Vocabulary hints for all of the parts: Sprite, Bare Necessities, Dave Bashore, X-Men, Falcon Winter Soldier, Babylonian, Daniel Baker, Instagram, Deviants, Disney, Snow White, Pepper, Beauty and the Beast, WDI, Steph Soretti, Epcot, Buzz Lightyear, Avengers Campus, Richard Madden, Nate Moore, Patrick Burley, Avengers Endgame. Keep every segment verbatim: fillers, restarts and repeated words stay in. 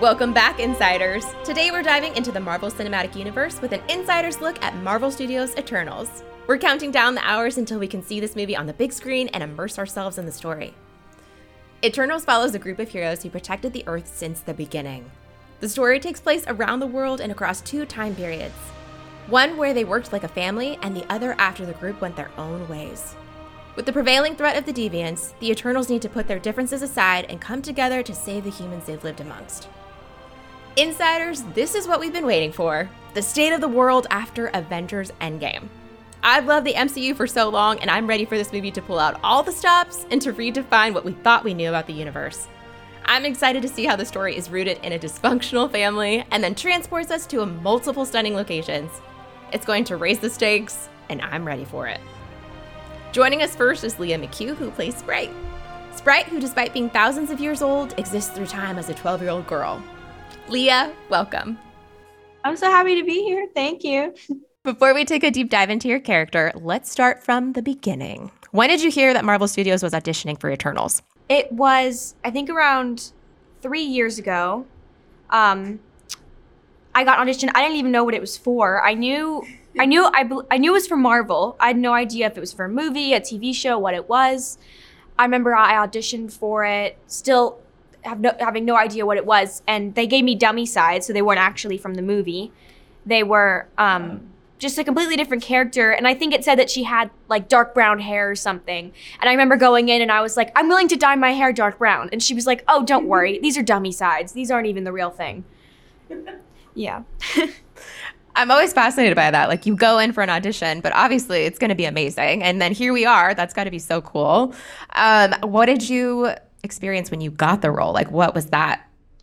Welcome back, Insiders. Today we're diving into the Marvel Cinematic Universe with an insider's look at Marvel Studios' Eternals. We're counting down the hours until we can see this movie on the big screen and immerse ourselves in the story. Eternals follows a group of heroes who protected the Earth since the beginning. The story takes place around the world and across two time periods. One where they worked like a family, and the other after the group went their own ways. With the prevailing threat of the Deviants, the Eternals need to put their differences aside and come together to save the humans they've lived amongst. Insiders, this is what we've been waiting for. The state of the world after Avengers Endgame. I've loved the M C U for so long, and I'm ready for this movie to pull out all the stops and to redefine what we thought we knew about the universe. I'm excited to see how the story is rooted in a dysfunctional family and then transports us to a multiple stunning locations. It's going to raise the stakes, and I'm ready for it. Joining us first is Leah McHugh, who plays Sprite. Sprite, who despite being thousands of years old, exists through time as a twelve-year-old girl. Leah, welcome. I'm so happy to be here. Thank you. Before we take a deep dive into your character, let's start from the beginning. When did you hear that Marvel Studios was auditioning for Eternals? It was, I think, around three years ago. Um, I got auditioned. I didn't even know what it was for. I knew, I knew, I, I knew it was for Marvel. I had no idea if it was for a movie, a T V show, what it was. I remember I auditioned for it, still Have no, having no idea what it was, and they gave me dummy sides, so they weren't actually from the movie. They were um, just a completely different character, and I think it said that she had like dark brown hair or something. And I remember going in and I was like, I'm willing to dye my hair dark brown. And she was like, oh, don't worry, these are dummy sides. These aren't even the real thing. Yeah. I'm always fascinated by that. Like, you go in for an audition, but obviously it's gonna be amazing. And then here we are, that's gotta be so cool. Um, what did you experience when you got the role? Like, what was that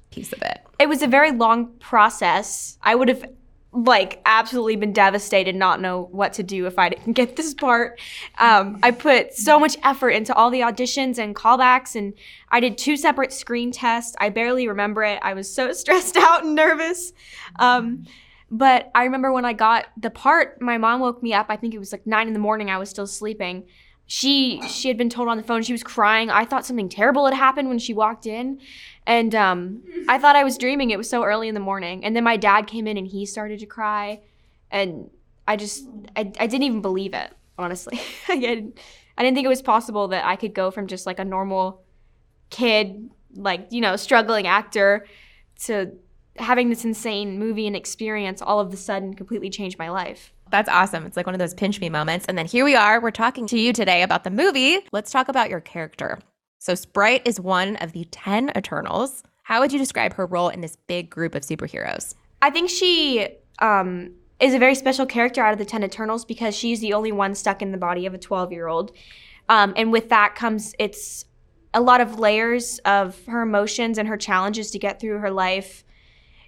piece of it? It was a very long process. I would have like absolutely been devastated, not know what to do if I didn't get this part. Um, I put so much effort into all the auditions and callbacks, and I did two separate screen tests. I barely remember it. I was so stressed out and nervous. Um, but I remember when I got the part, my mom woke me up. I think it was like nine in the morning. I was still sleeping. She she had been told on the phone, she was crying. I thought something terrible had happened when she walked in. And um, I thought I was dreaming. It was so early in the morning. And then my dad came in and he started to cry. And I just, I, I didn't even believe it, honestly. I didn't, I didn't think it was possible that I could go from just like a normal kid, like, you know, struggling actor, to having this insane movie and experience all of a sudden completely changed my life. That's awesome. It's like one of those pinch me moments. And then here we are, we're talking to you today about the movie. Let's talk about your character. So Sprite is one of the ten Eternals. How would you describe her role in this big group of superheroes? I think she um, is a very special character out of the ten Eternals because she's the only one stuck in the body of a twelve-year-old. Um, and with that comes, it's a lot of layers of her emotions and her challenges to get through her life.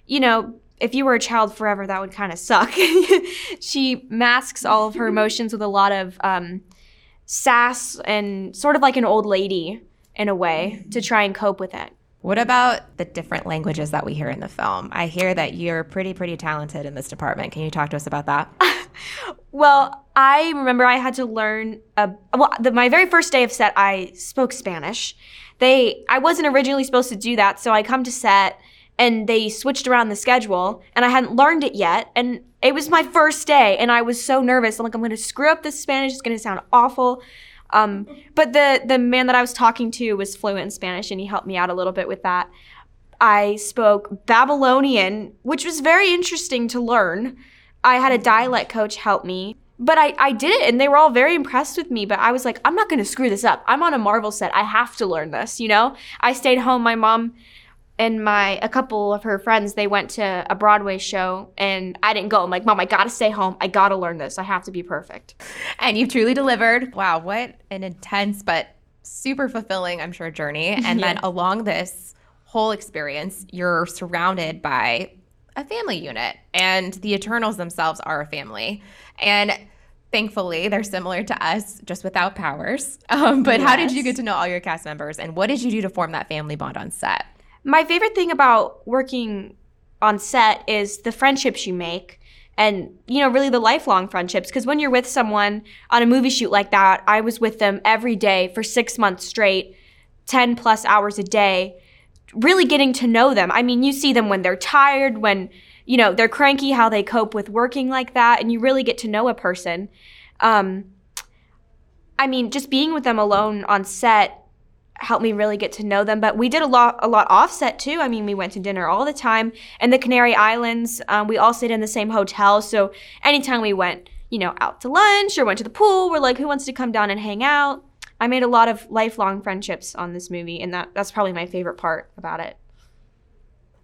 You know, if you were a child forever, that would kind of suck. She masks all of her emotions with a lot of um, sass and sort of like an old lady in a way to try and cope with it. What about the different languages that we hear in the film? I hear that you're pretty, pretty talented in this department. Can you talk to us about that? Well, I remember I had to learn, a, well, the, my very first day of set, I spoke Spanish. They, I wasn't originally supposed to do that, so I come to set and they switched around the schedule, and I hadn't learned it yet, and it was my first day, and I was so nervous. I'm like, I'm gonna screw up this Spanish, it's gonna sound awful. Um, but the, the man that I was talking to was fluent in Spanish, and he helped me out a little bit with that. I spoke Babylonian, which was very interesting to learn. I had a dialect coach help me, but I, I did it, and they were all very impressed with me, but I was like, I'm not gonna screw this up. I'm on a Marvel set, I have to learn this, you know? I stayed home, my mom, and my, a couple of her friends, they went to a Broadway show and I didn't go. I'm like, Mom, I gotta stay home. I gotta learn this. I have to be perfect. And you've truly delivered. Wow, what an intense but super fulfilling, I'm sure, journey. And yeah. Then along this whole experience, you're surrounded by a family unit, and the Eternals themselves are a family. And thankfully, they're similar to us, just without powers. Um, but yes. How did you get to know all your cast members, and what did you do to form that family bond on set? My favorite thing about working on set is the friendships you make, and, you know, really the lifelong friendships, because when you're with someone on a movie shoot like that, I was with them every day for six months straight, ten plus hours a day, really getting to know them. I mean, you see them when they're tired, when, you know, they're cranky, how they cope with working like that, and you really get to know a person. Um, I mean, just being with them alone on set helped me really get to know them, but we did a lot a lot off set too. I mean, we went to dinner all the time, and the Canary Islands, um, we all stayed in the same hotel, so anytime we went, you know, out to lunch or went to the pool, we're like, who wants to come down and hang out? I made a lot of lifelong friendships on this movie, and that, that's probably my favorite part about it.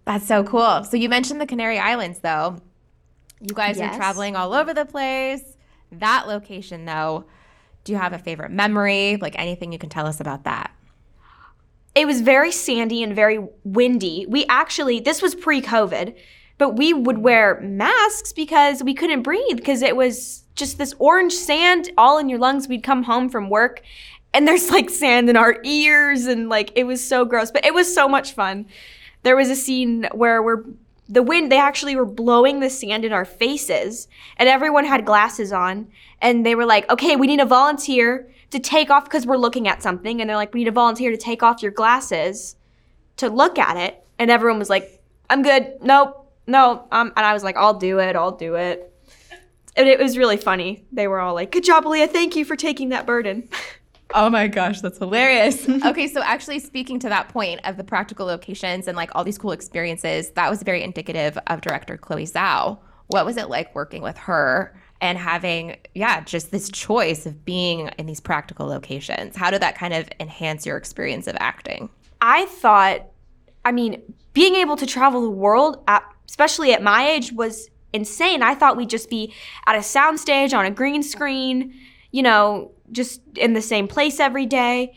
That's so cool. So you mentioned the Canary Islands, though. You guys yes. are traveling all over the place. That location, though, do you have a favorite memory? Like, anything you can tell us about that? It was very sandy and very windy. We actually, this was pre-COVID, but we would wear masks because we couldn't breathe, because it was just this orange sand all in your lungs. We'd come home from work, and there's like sand in our ears, and like, it was so gross, but it was so much fun. There was a scene where we're, the wind, they actually were blowing the sand in our faces, and everyone had glasses on, and they were like, okay, we need a volunteer to take off, because we're looking at something, and they're like, we need a volunteer to take off your glasses to look at it. And everyone was like, I'm good, nope, no. Um, and I was like, I'll do it, I'll do it. And it was really funny. They were all like, good job, Leah, thank you for taking that burden. Oh my gosh, that's hilarious. Okay, so actually speaking to that point of the practical locations and like all these cool experiences, that was very indicative of director Chloe Zhao. What was it like working with her and having, yeah, just this choice of being in these practical locations? How did that kind of enhance your experience of acting? I thought, I mean, being able to travel the world, at, especially at my age, was insane. I thought we'd just be at a soundstage, on a green screen, you know, just in the same place every day.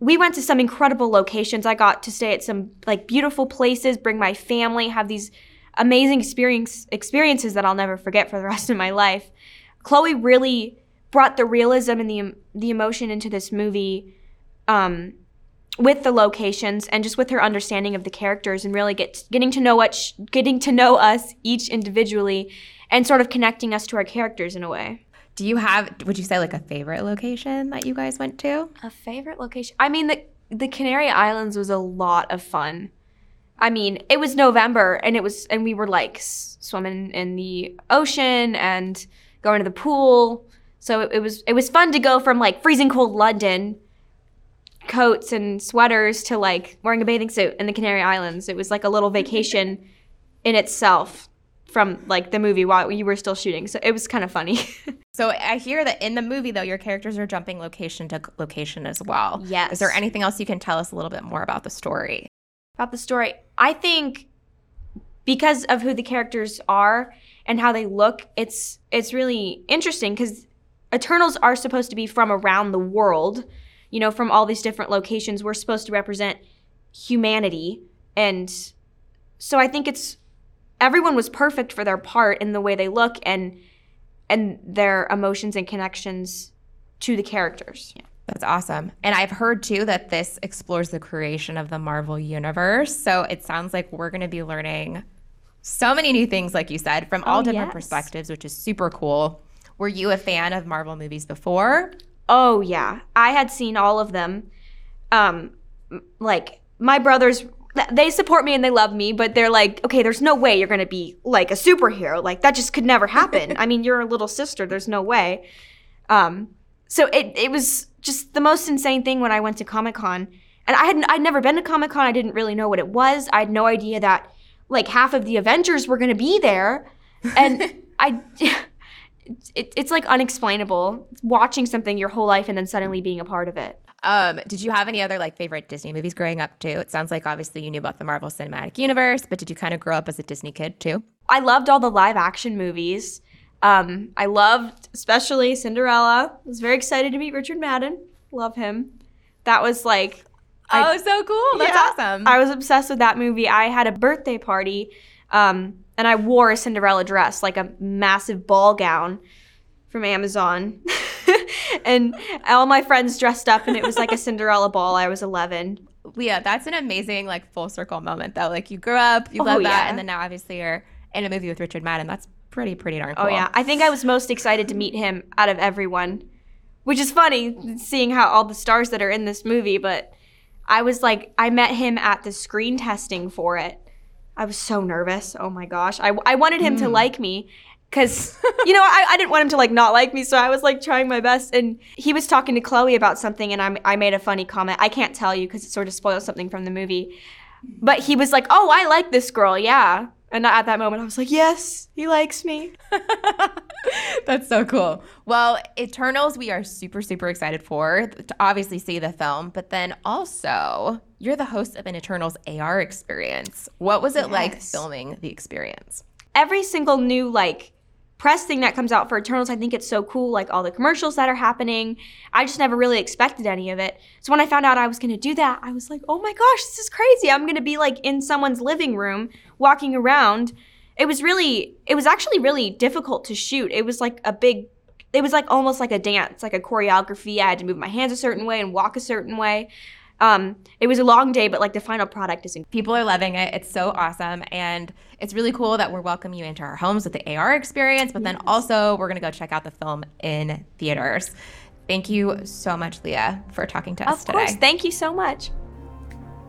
We went to some incredible locations. I got to stay at some like beautiful places, bring my family, have these amazing experience, experiences that I'll never forget for the rest of my life. Chloe really brought the realism and the the emotion into this movie um, with the locations and just with her understanding of the characters, and really get, getting to know what sh- getting to know us each individually and sort of connecting us to our characters in a way. Do you have, would you say like a favorite location that you guys went to? A favorite location? I mean, the the Canary Islands was a lot of fun. I mean, it was November, and it was, and we were like swimming in the ocean and going to the pool. So it, it was it was fun to go from like freezing cold London coats and sweaters to like wearing a bathing suit in the Canary Islands. It was like a little vacation in itself from like the movie while you were still shooting. So it was kind of funny. So I hear that in the movie, though, your characters are jumping location to location as well. Yes. Is there anything else you can tell us a little bit more about the story? About the story, I think because of who the characters are and how they look, it's it's really interesting because Eternals are supposed to be from around the world, you know, from all these different locations. We're supposed to represent humanity. And so I think it's, everyone was perfect for their part in the way they look and and their emotions and connections to the characters. Yeah. That's awesome. And I've heard too that this explores the creation of the Marvel Universe. So it sounds like we're going to be learning so many new things, like you said, from all oh, different yes. perspectives, which is super cool. Were you a fan of Marvel movies before? Oh yeah, I had seen all of them. Um, like my brothers, they support me and they love me, but they're like, okay, there's no way you're going to be like a superhero. Like that just could never happen. I mean, you're a little sister. There's no way. Um, so it it was just the most insane thing when I went to Comic-Con. And I hadn't, I'd never been to Comic-Con. I didn't really know what it was. I had no idea that like half of the Avengers were going to be there. And I, it, it's like unexplainable watching something your whole life and then suddenly being a part of it. Um, did you have any other like favorite Disney movies growing up too? It sounds like obviously you knew about the Marvel Cinematic Universe, but did you kind of grow up as a Disney kid too? I loved all the live action movies. Um, I loved especially Cinderella. I was very excited to meet Richard Madden. Love him. That was like, I, oh, so cool. That's yeah, awesome. I was obsessed with that movie. I had a birthday party, um, and I wore a Cinderella dress, like a massive ball gown from Amazon. And all my friends dressed up, and it was like a Cinderella ball. I was eleven. Leah, that's an amazing like full circle moment though. Like you grew up, you oh, love yeah. that, and then now obviously you're in a movie with Richard Madden. That's pretty, pretty darn cool. Oh yeah, I think I was most excited to meet him out of everyone, which is funny seeing how all the stars that are in this movie, but I was like, I met him at the screen testing for it. I was so nervous. Oh my gosh. I, I wanted him mm. to like me because, you know, I, I didn't want him to like not like me. So I was like trying my best. And he was talking to Chloe about something and I, I made a funny comment. I can't tell you because it sort of spoils something from the movie. But he was like, oh, I like this girl. Yeah. And at that moment, I was like, yes, he likes me. That's so cool. Well, Eternals, we are super, super excited for, to obviously see the film. But then also, you're the host of an Eternals A R experience. What was it yes. like filming the experience? Every single new, like, press thing that comes out for Eternals, I think it's so cool, like all the commercials that are happening. I just never really expected any of it. So when I found out I was gonna do that, I was like, oh my gosh, this is crazy. I'm gonna be like in someone's living room, walking around. It was really, it was actually really difficult to shoot. It was like a big, it was like almost like a dance, like a choreography. I had to move my hands a certain way and walk a certain way. Um, it was a long day, but like the final product is incredible. People are loving it. It's so awesome. And it's really cool that we're welcoming you into our homes with the A R experience, but yes. then also we're going to go check out the film in theaters. Thank you so much, Leah, for talking to us today. Of course. Thank you so much.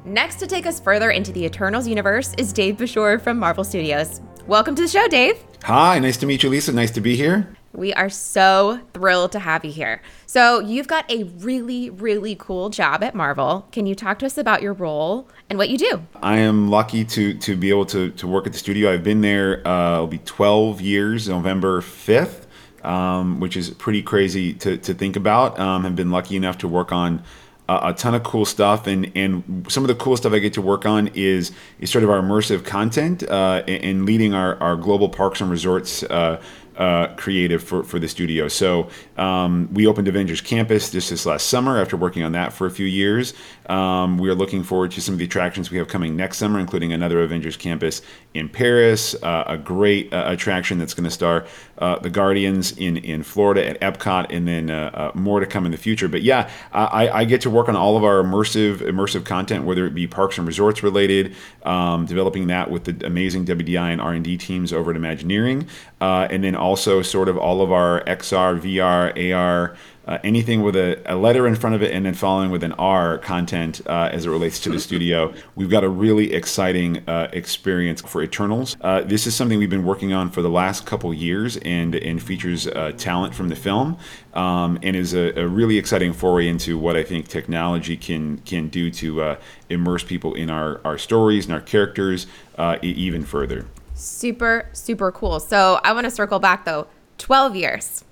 Next to take us further into the Eternals universe is Dave Bashore from Marvel Studios. Welcome to the show, Dave. Hi. Nice to meet you, Lisa. Nice to be here. We are so thrilled to have you here. So you've got a really, really cool job at Marvel. Can you talk to us about your role and what you do? I am lucky to to be able to, to work at the studio. I've been there, uh, it'll be twelve years, November fifth, um, which is pretty crazy to, to think about. Um, I've been lucky enough to work on a ton of cool stuff, and, and some of the cool stuff I get to work on is is sort of our immersive content uh, and leading our, our global parks and resorts uh, uh, creative for, for the studio. So um, we opened Avengers Campus just this last summer after working on that for a few years. Um, we are looking forward to some of the attractions we have coming next summer, including another Avengers Campus in Paris, uh, a great uh, attraction that's going to star uh, the Guardians in, in Florida at Epcot, and then uh, uh, more to come in the future. But yeah, I, I get to work work on all of our immersive immersive content, whether it be parks and resorts related, um, developing that with the amazing W D I and R and D teams over at Imagineering, uh, and then also sort of all of our X R, V R, A R, uh, anything with a, a letter in front of it and then following with an R content uh, as it relates to the studio. We've got a really exciting uh, experience for Eternals. Uh, this is something we've been working on for the last couple years and, and features uh, talent from the film um, and is a, a really exciting foray into what I think technology can can do to uh, immerse people in our, our stories and our characters uh, even further. Super, super cool. So I want to circle back though, twelve years.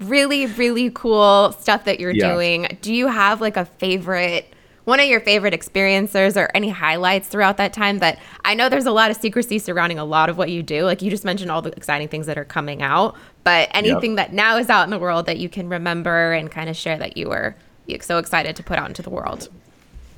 Really, really cool stuff that you're yeah. doing. Do you have like a favorite, one of your favorite experiences or any highlights throughout that time? That I know there's a lot of secrecy surrounding a lot of what you do. Like you just mentioned all the exciting things that are coming out, but anything yep. that now is out in the world that you can remember and kind of share that you were so excited to put out into the world?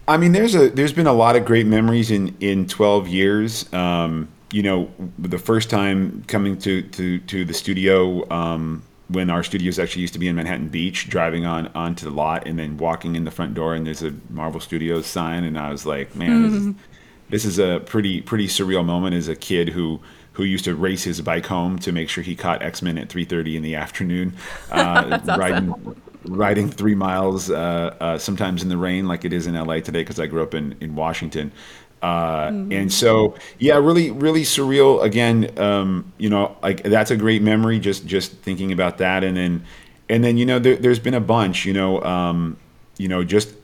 I mean, there's a there's been a lot of great memories in, in twelve years. Um, you know, the first time coming to, to, to the studio, um, when our studios actually used to be in Manhattan Beach, driving on onto the lot and then walking in the front door and there's a Marvel Studios sign. And I was like, man, mm-hmm. this, is, this is a pretty, pretty surreal moment as a kid who, who used to race his bike home to make sure he caught X-Men at three thirty in the afternoon, uh, That's riding, awesome. riding three miles, uh, uh, sometimes in the rain like it is in L A today, because I grew up in, in Washington. Uh, mm-hmm. And so, yeah, really, really surreal. Again, um, you know, like that's a great memory. Just, just thinking about that, and then, and then, you know, there, there's been a bunch. You know, um, you know, just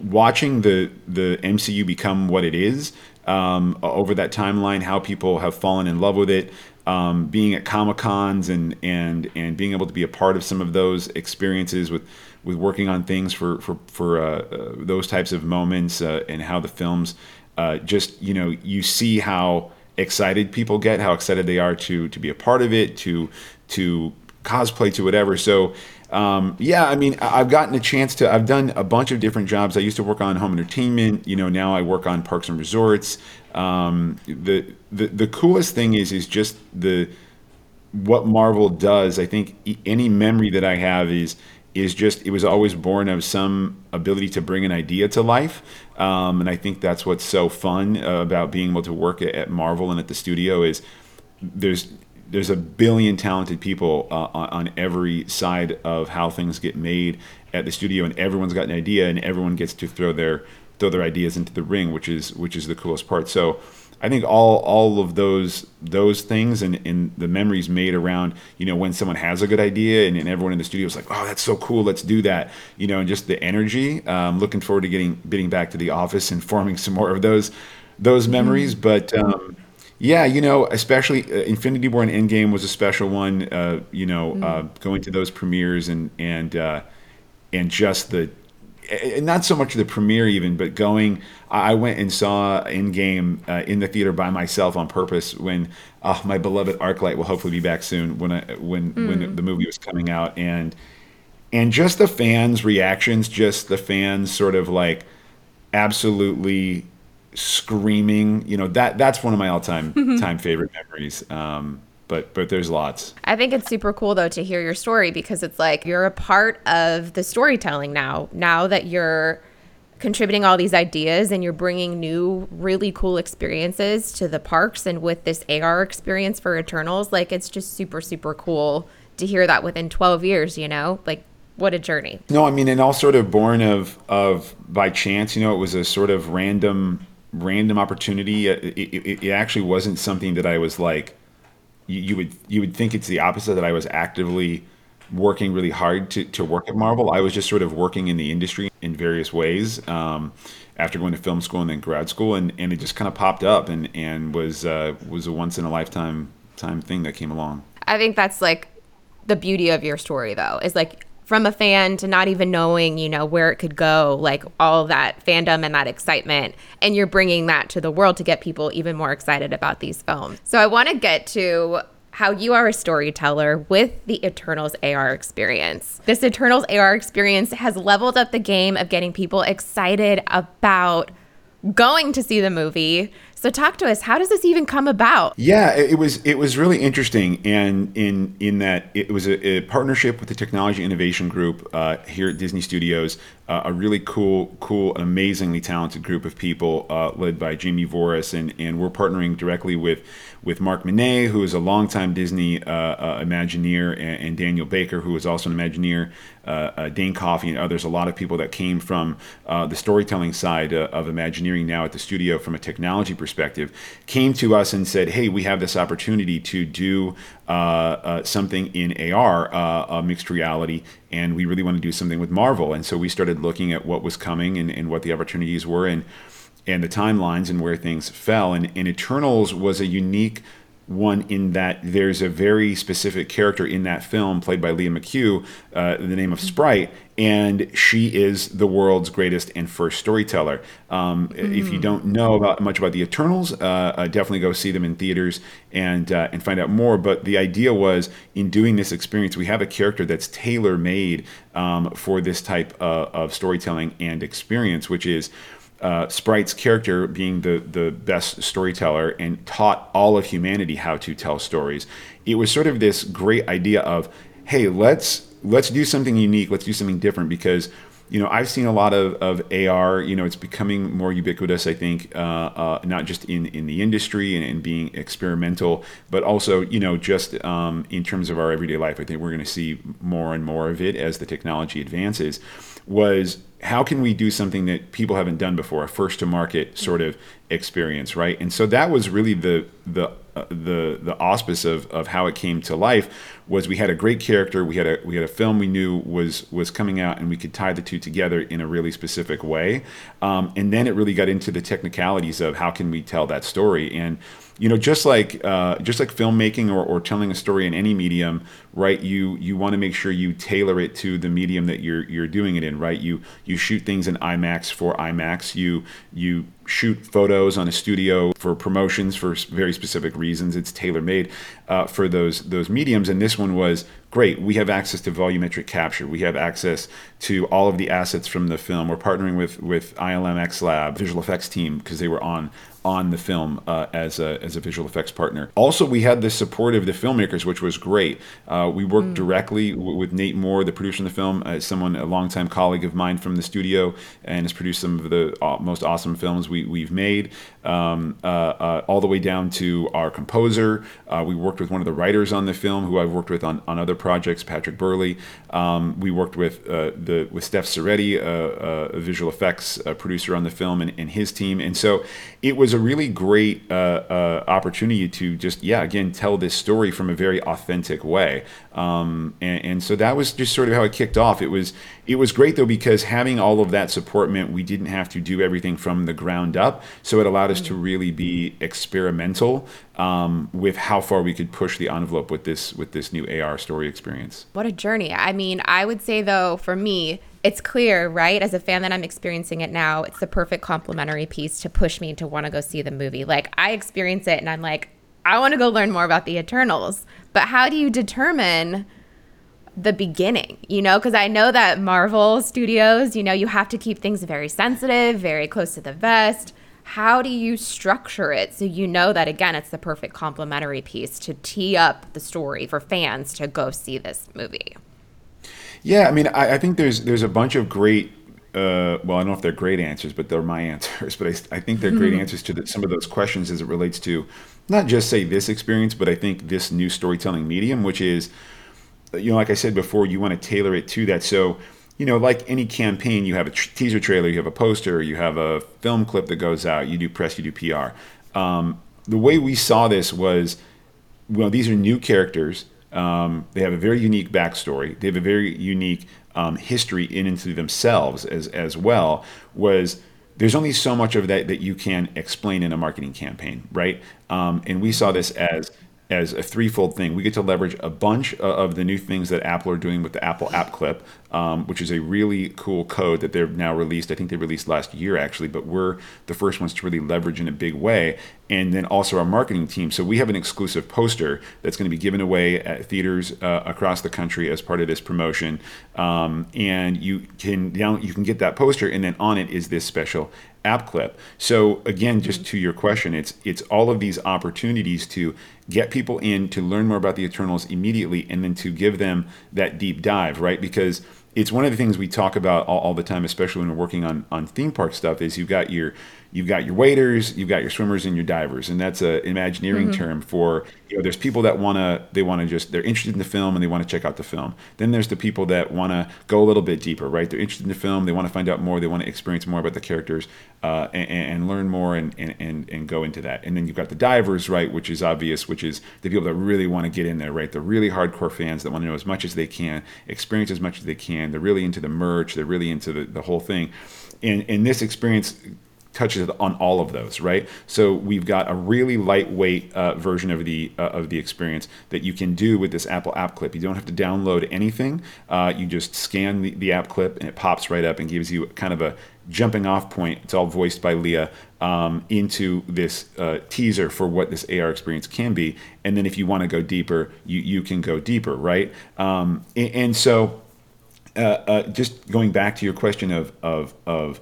watching the the M C U become what it is um, over that timeline. How people have fallen in love with it. Um, being at Comic-Cons and and and being able to be a part of some of those experiences with with working on things for for for uh, uh, those types of moments uh, and how the films. Uh, just, you know, you see how excited people get, how excited they are to to be a part of it, to to cosplay, to whatever. So, um, yeah, I mean, I've gotten a chance to, I've done a bunch of different jobs. I used to work on home entertainment. You know, now I work on parks and resorts. Um, the, the the coolest thing is is just the what Marvel does. I think any memory that I have is is just, it was always born of some ability to bring an idea to life. Um, and I think that's what's so fun uh, about being able to work at, at Marvel and at the studio is there's there's a billion talented people uh, on, on every side of how things get made at the studio, and everyone's got an idea and everyone gets to throw their throw their ideas into the ring, which is which is the coolest part. So I think all all of those those things and, and the memories made around, you know, when someone has a good idea and, and everyone in the studio is like, oh, that's so cool, let's do that, you know, and just the energy. Um, looking forward to getting getting back to the office and forming some more of those those mm-hmm. memories. But um, yeah, you know, especially uh, Infinity War and Endgame was a special one. Uh, you know, mm-hmm. uh, going to those premieres and and uh, and just the. Not so much the premiere even, but going, I went and saw Endgame uh, in the theater by myself on purpose when uh, my beloved ArcLight will hopefully be back soon when I, when mm. when the movie was coming out. And and just the fans' reactions, just the fans sort of like absolutely screaming, you know, that that's one of my all-time mm-hmm. time favorite memories. Um But but there's lots. I think it's super cool, though, to hear your story, because it's like you're a part of the storytelling now. Now that you're contributing all these ideas and you're bringing new, really cool experiences to the parks, and with this A R experience for Eternals, like it's just super, super cool to hear that within twelve years, you know, like what a journey. No, I mean, and all sort of born of of by chance, you know, it was a sort of random, random opportunity. It, it, it actually wasn't something that I was like, you would you would think it's the opposite, that I was actively working really hard to, to work at Marvel. I was just sort of working in the industry in various ways um, after going to film school and then grad school, and, and it just kind of popped up and, and was uh, was a once in a lifetime time thing that came along. I think that's like the beauty of your story, though, is like from a fan to not even knowing, you know, where it could go, like all that fandom and that excitement, and you're bringing that to the world to get people even more excited about these films. So I want to get to how you are a storyteller with the Eternals A R experience. This Eternals A R experience has leveled up the game of getting people excited about going to see the movie. So talk to us, how does this even come about? Yeah, it was it was really interesting, and in in that it was a, a partnership with the Technology Innovation Group uh, here at Disney Studios, uh, a really cool, cool, and amazingly talented group of people uh, led by Jimmy Voris, and and we're partnering directly with with Mark Monet, who is a longtime Disney uh, uh, Imagineer, and, and Daniel Baker, who is also an Imagineer, uh, uh, Dane Coffey, and others. A lot of people that came from uh, the storytelling side uh, of Imagineering now at the studio from a technology perspective. perspective, came to us and said, hey, we have this opportunity to do uh, uh, something in A R, uh, uh, mixed reality, and we really want to do something with Marvel. And so we started looking at what was coming and, and what the opportunities were and and the timelines and where things fell. And, and Eternals was a unique one in that there's a very specific character in that film played by Leah McHugh, uh, the name of Sprite, and she is the world's greatest and first storyteller. Um, mm. If you don't know about much about the Eternals, uh, uh, definitely go see them in theaters and uh, and find out more. But the idea was, in doing this experience, we have a character that's tailor-made um, for this type of, of storytelling and experience, which is Uh, Sprite's character being the, the best storyteller and taught all of humanity how to tell stories. It was sort of this great idea of, hey, let's let's do something unique, let's do something different, because, you know, I've seen a lot of, of A R, you know, it's becoming more ubiquitous, I think, uh, uh, not just in, in the industry and, and being experimental, but also, you know, just um, in terms of our everyday life. I think we're going to see more and more of it as the technology advances. Was how can we do something that people haven't done before, a first to market sort of experience, right? And so that was really the the uh, the the auspice of of how it came to life. Was we had a great character, we had a we had a film we knew was was coming out, and we could tie the two together in a really specific way. Um, and then it really got into the technicalities of how can we tell that story. And you know, just like uh, just like filmmaking or, or telling a story in any medium, right? You you want to make sure you tailor it to the medium that you're you're doing it in, right? You you shoot things in IMAX for IMAX. You you shoot photos on a studio for promotions for very specific reasons. It's tailor made uh, for those those mediums. And this one was great. We have access to volumetric capture. We have access to all of the assets from the film. We're partnering with with I L M X Lab visual effects team because they were on on the film uh, as a as a visual effects partner. Also, we had the support of the filmmakers, which was great. Uh, we worked mm. directly w- with Nate Moore, the producer of the film, uh, someone a longtime colleague of mine from the studio, and has produced some of the uh, most awesome films we, we've made, um, uh, uh, all the way down to our composer. Uh, we worked with one of the writers on the film, who I've worked with on, on other projects, Patrick Burley. Um, we worked with uh, the with Steph Soretti, uh, uh, a visual effects uh, producer on the film, and, and his team. And so it was a really great uh, uh, opportunity to just, yeah, again, tell this story from a very authentic way. Um, and, and so that was just sort of how it kicked off. It was it was great, though, because having all of that support meant we didn't have to do everything from the ground up. So it allowed us to really be experimental um, with how far we could push the envelope with this with this new A R story experience. What a journey. I mean, I would say, though, for me, it's clear, right, as a fan that I'm experiencing it now, it's the perfect complimentary piece to push me to want to go see the movie. Like, I experience it and I'm like, I want to go learn more about the Eternals. But how do you determine the beginning, you know? Because I know that Marvel Studios, you know, you have to keep things very sensitive, very close to the vest. How do you structure it so you know that, again, it's the perfect complimentary piece to tee up the story for fans to go see this movie? Yeah, I mean, I, I think there's there's a bunch of great, uh, well, I don't know if they're great answers, but they're my answers. But I, I think they're great answers to the, some of those questions as it relates to not just, say, this experience, but I think this new storytelling medium, which is, you know, like I said before, you want to tailor it to that. So, you know, like any campaign, you have a tr- teaser trailer, you have a poster, you have a film clip that goes out, you do press, you do P R. Um, the way we saw this was, well, these are new characters. Um, they have a very unique backstory. They have a very unique um, history in and to themselves as as well. Was there's only so much of that that you can explain in a marketing campaign, right? Um, and we saw this as as a threefold thing. We get to leverage a bunch of the new things that Apple are doing with the Apple App Clip, um, which is a really cool code that they've now released. I think they released last year, actually, but we're the first ones to really leverage in a big way. And then also our marketing team. So we have an exclusive poster that's going to be given away at theaters uh, across the country as part of this promotion. Um, and you can down, you can get that poster, and then on it is this special app clip. So again, just to your question, it's it's all of these opportunities to get people in to learn more about the Eternals immediately, and then to give them that deep dive, right? Because it's one of the things we talk about all, all the time, especially when we're working on on theme park stuff, is you've got your you've got your waders, you've got your swimmers, and your divers. And that's a Imagineering mm-hmm. term for, you know, there's people that want to, they want to just, they're interested in the film and they want to check out the film. Then there's the people that want to go a little bit deeper, right? They're interested in the film, they want to find out more, they want to experience more about the characters uh, and, and learn more and, and, and go into that. And then you've got the divers, right, which is obvious, which is the people that really want to get in there, right? The really hardcore fans that want to know as much as they can, experience as much as they can. They're really into the merch, they're really into the, the whole thing. And, and this experience touches on all of those, right? So we've got a really lightweight uh, version of the uh, of the experience that you can do with this Apple App Clip. You don't have to download anything. Uh, you just scan the, the app clip and it pops right up and gives you kind of a jumping off point. It's all voiced by Leah um, into this uh, teaser for what this A R experience can be. And then if you want to go deeper, you, you can go deeper, right? Um, and, and so uh, uh, just going back to your question of of of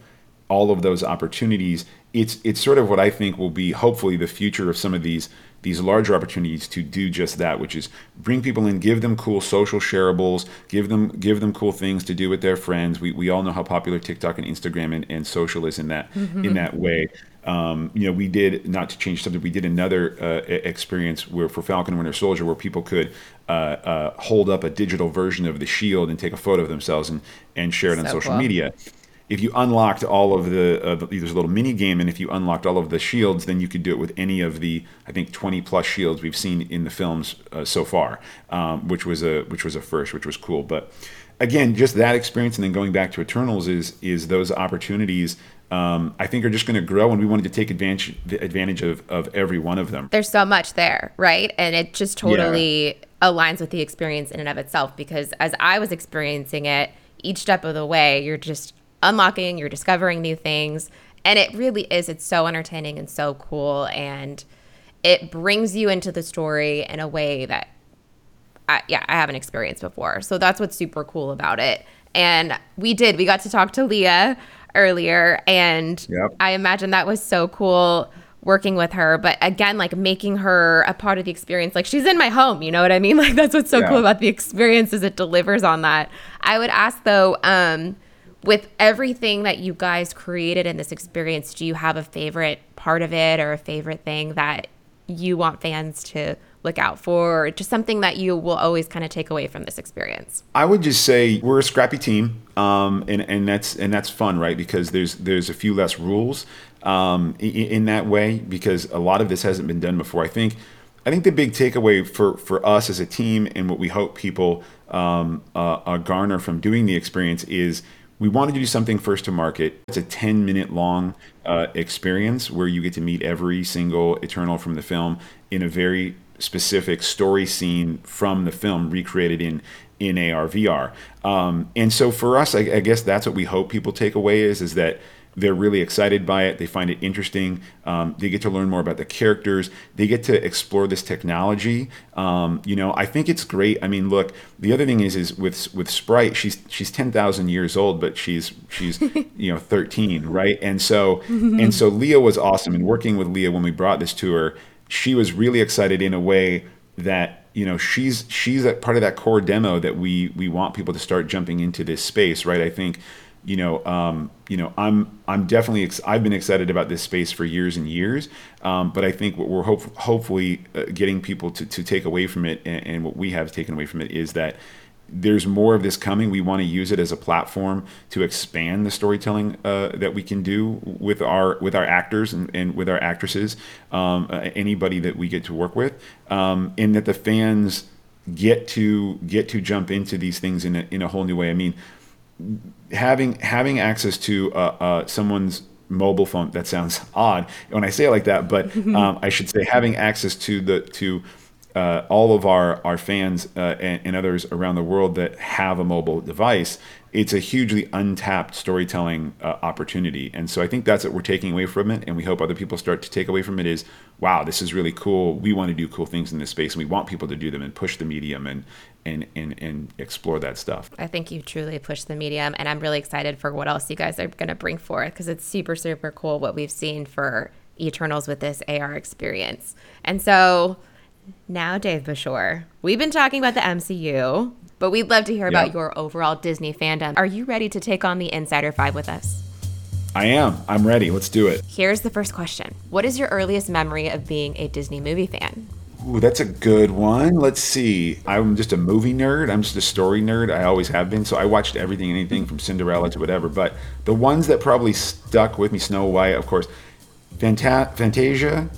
all of those opportunities, it's it's sort of what I think will be hopefully the future of some of these these larger opportunities to do just that, which is bring people in, give them cool social shareables, give them give them cool things to do with their friends. We we all know how popular TikTok and Instagram and, and social is in that mm-hmm. in that way. Um, you know, we did, not to change something, we did another uh, experience where for Falcon Winter Soldier where people could uh, uh, hold up a digital version of the shield and take a photo of themselves and, and share it so on social cool. media. If you unlocked all of the, uh, there's a little mini game, and if you unlocked all of the shields, then you could do it with any of the, I think, twenty plus shields we've seen in the films uh, so far, um, which was a which was a first, which was cool. But again, just that experience, and then going back to Eternals, is is those opportunities. Um, I think are just going to grow, and we wanted to take advantage advantage of of every one of them. There's so much there, right? And it just totally yeah. aligns with the experience in and of itself, because as I was experiencing it, each step of the way, you're just unlocking, you're discovering new things, and it really is, it's so entertaining and so cool, and it brings you into the story in a way that I, yeah I haven't experienced before. So that's what's super cool about it. And we did we got to talk to Leah earlier, and yep. I imagine that was so cool. working with her, but again, like making her a part of the experience. Like she's in my home, you know what I mean? Like that's what's so yeah. cool about the experience is it delivers on that. I would ask though, um, with everything that you guys created in this experience, do you have a favorite part of it or a favorite thing that you want fans to look out for, or just something that you will always kind of take away from this experience? I would just say we're a scrappy team, um, and and that's and that's fun, right? Because there's there's a few less rules um, in, in that way, because a lot of this hasn't been done before. I think I think the big takeaway for for us as a team and what we hope people um, uh, uh, garner from doing the experience is we wanted to do something first to market. It's a ten minute long uh, experience where you get to meet every single Eternal from the film in a very specific story scene from the film recreated in in A R V R. Um, and so for us, I, I guess that's what we hope people take away is is that they're really excited by it. They find it interesting. Um, they get to learn more about the characters. They get to explore this technology. Um, you know, I think it's great. I mean, look, the other thing is, is with with Sprite, she's she's ten thousand years old, but she's she's you know thirteen, right? And so and so Leah was awesome. And working with Leah when we brought this to her, she was really excited in a way that, you know, she's she's a part of that core demo that we we want people to start jumping into this space, right? I think. You know, um, you know, I'm I'm definitely ex- I've been excited about this space for years and years, um, but I think what we're hope- hopefully uh, getting people to, to take away from it, and, and what we have taken away from it, is that there's more of this coming. We want to use it as a platform to expand the storytelling uh, that we can do with our with our actors and, and with our actresses, um, uh, anybody that we get to work with, um, and that the fans get to get to jump into these things in a, in a whole new way. I mean. having having access to uh, uh, someone's mobile phone, that sounds odd when I say it like that, but um, I should say having access to the to uh, all of our, our fans uh, and, and others around the world that have a mobile device, it's a hugely untapped storytelling uh, opportunity. And so I think that's what we're taking away from it, and we hope other people start to take away from it is, wow, this is really cool. We want to do cool things in this space, and we want people to do them and push the medium and and, and, and explore that stuff. I think you truly push the medium, and I'm really excited for what else you guys are going to bring forth, because it's super, super cool what we've seen for Eternals with this A R experience. And so now, Dave Bashore, we've been talking about the M C U, but we'd love to hear about yep. your overall Disney fandom. Are you ready to take on the Insider Five with us? I am. I'm ready. Let's do it. Here's the first question. What is your earliest memory of being a Disney movie fan? Ooh, that's a good one. Let's see. I'm just a movie nerd. I'm just a story nerd. I always have been. So I watched everything, anything from Cinderella to whatever. But the ones that probably stuck with me, Snow White, of course, Fanta- Fantasia,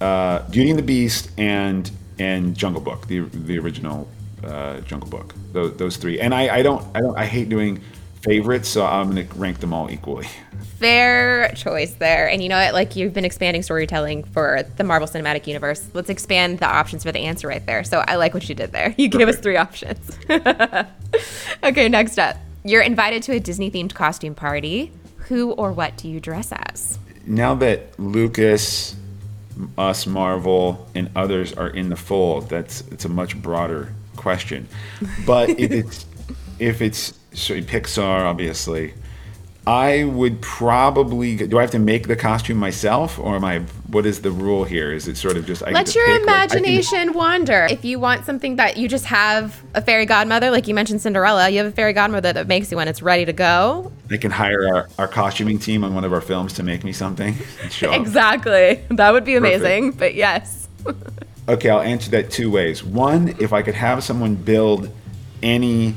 uh, Beauty and the Beast, and and Jungle Book, the the original uh, Jungle Book. Those, those three. And I, I don't I don't I hate doing favorites, so I'm gonna rank them all equally. Fair choice there. And you know what, like you've been expanding storytelling for the Marvel Cinematic Universe. Let's expand the options for the answer right there. So I like what you did there. You Perfect. Gave us three options. Okay, next up. You're invited to a Disney-themed costume party. Who or what do you dress as? Now that Lucas, us, Marvel, and others are in the fold, that's it's a much broader question. But if it's, if it's so Pixar, obviously, I would probably, do I have to make the costume myself, or am I, what is the rule here? Is it sort of just, I Let your pick, imagination like, I can, wander. If you want something that you just have a fairy godmother, like you mentioned Cinderella, you have a fairy godmother that makes you when it's ready to go. I can hire our, our costuming team on one of our films to make me something. Exactly. That would be amazing, Perfect. But yes. Okay, I'll answer that two ways. One, if I could have someone build any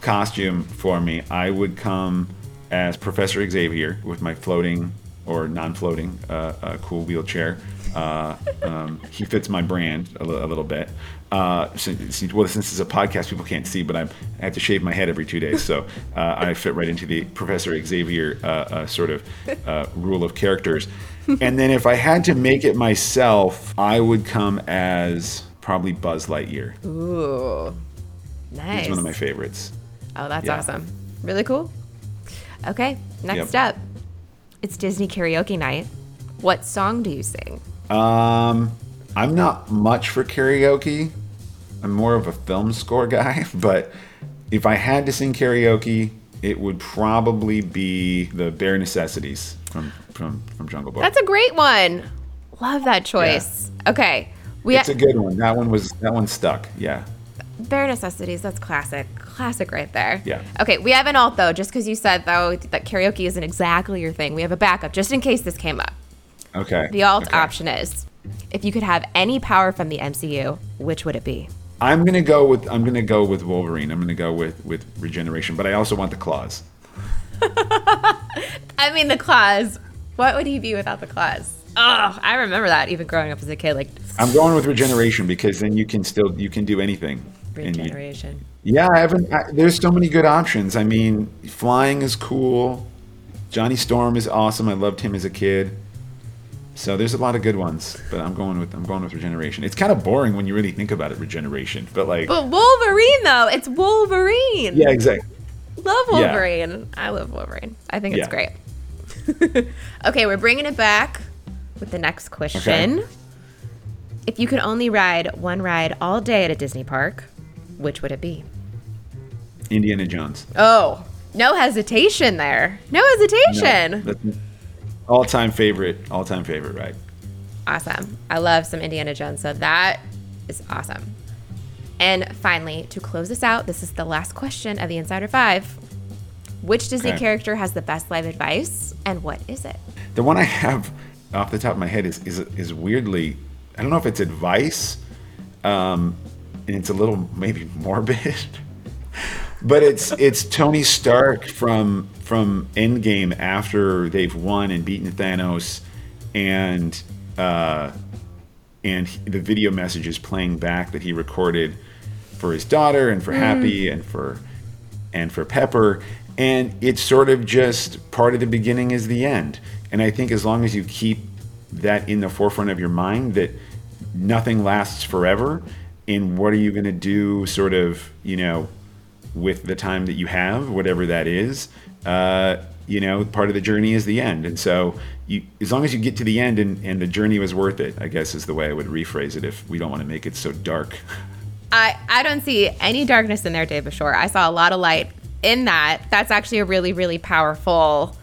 costume for me, I would come as Professor Xavier with my floating or non-floating uh, uh, cool wheelchair. Uh, um, he fits my brand a, l- a little bit. Uh, since, well, since this is a podcast, people can't see, but I'm, I have to shave my head every two days. So uh, I fit right into the Professor Xavier uh, uh, sort of uh, rule of characters. And then if I had to make it myself, I would come as probably Buzz Lightyear. Ooh, nice. He's one of my favorites. Oh, that's yeah. awesome. Really cool. Okay, next yep. up, it's Disney karaoke night. What song do you sing? Um, I'm not much for karaoke. I'm more of a film score guy, but if I had to sing karaoke, it would probably be the Bare Necessities from, from, from Jungle Book. That's a great one. Love that choice. Yeah. Okay. We it's ha- a good one. That one was that one stuck. Yeah. Bare Necessities. That's classic. Classic right there. Yeah. Okay. We have an alt, though, just because you said, though, that karaoke isn't exactly your thing. We have a backup just in case this came up. Okay. The alt okay. option is, if you could have any power from the M C U, which would it be? I'm gonna go with I'm gonna go with Wolverine. I'm gonna go with, with regeneration, but I also want the claws. I mean the claws. What would he be without the claws? Oh, I remember that even growing up as a kid. Like I'm going with regeneration because then you can still you can do anything. Regeneration. You, yeah, I haven't. I, there's so many good options. I mean, flying is cool. Johnny Storm is awesome. I loved him as a kid. So there's a lot of good ones, but I'm going with I'm going with regeneration. It's kind of boring when you really think about it, regeneration. But like, but Wolverine though, it's Wolverine. Yeah, exactly. Love Wolverine. Yeah. I love Wolverine. I think it's yeah. great. Okay, we're bringing it back with the next question. Okay. If you could only ride one ride all day at a Disney park, which would it be? Indiana Jones. Oh, no hesitation there. No hesitation. No, all-time favorite, all-time favorite ride. Awesome. I love some Indiana Jones, so that is awesome. And finally, to close us out, this is the last question of the Insider Five. Which Disney okay. character has the best life advice, and what is it? The one I have off the top of my head is is, is weirdly, I don't know if it's advice, um, and it's a little maybe morbid, but it's it's Tony Stark from from Endgame after they've won and beaten Thanos, and uh, and the video message is playing back that he recorded for his daughter and for mm. Happy and for and for Pepper, and it's sort of just part of the beginning is the end. And I think as long as you keep that in the forefront of your mind, that nothing lasts forever, and what are you going to do, sort of, you know, with the time that you have, whatever that is, uh, you know, part of the journey is the end. And so you, as long as you get to the end and, and the journey was worth it, I guess is the way I would rephrase it if we don't want to make it so dark. I, I don't see any darkness in there, Dave Bashore. I saw a lot of light in that. That's actually a really, really powerful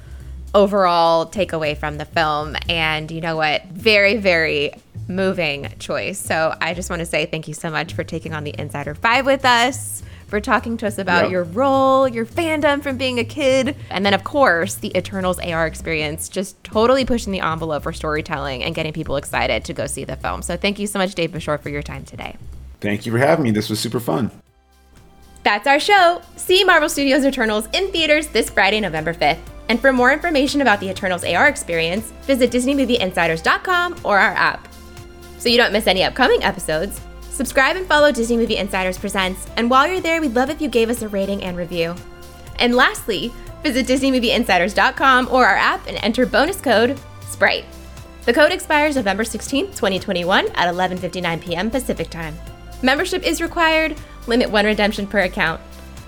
overall takeaway from the film. And you know what? Very, very moving choice. So I just want to say thank you so much for taking on the Insider Five with us, for talking to us about yep. your role, your fandom from being a kid, and then, of course, the Eternals A R experience, just totally pushing the envelope for storytelling and getting people excited to go see the film. So thank you so much, Dave Bashore, for your time today. Thank you for having me. This was super fun. That's our show. See Marvel Studios Eternals in theaters this Friday, November fifth. And for more information about the Eternals A R experience, visit Disney Movie Insiders dot com or our app. So you don't miss any upcoming episodes, subscribe and follow Disney Movie Insiders Presents, and while you're there, we'd love if you gave us a rating and review. And lastly, visit Disney Movie Insiders dot com or our app and enter bonus code SPRITE. The code expires November sixteenth, twenty twenty-one at eleven fifty-nine p.m. Pacific Time. Membership is required. Limit one redemption per account.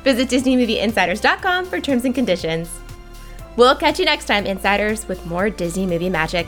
Visit Disney Movie Insiders dot com for terms and conditions. We'll catch you next time, Insiders, with more Disney movie magic.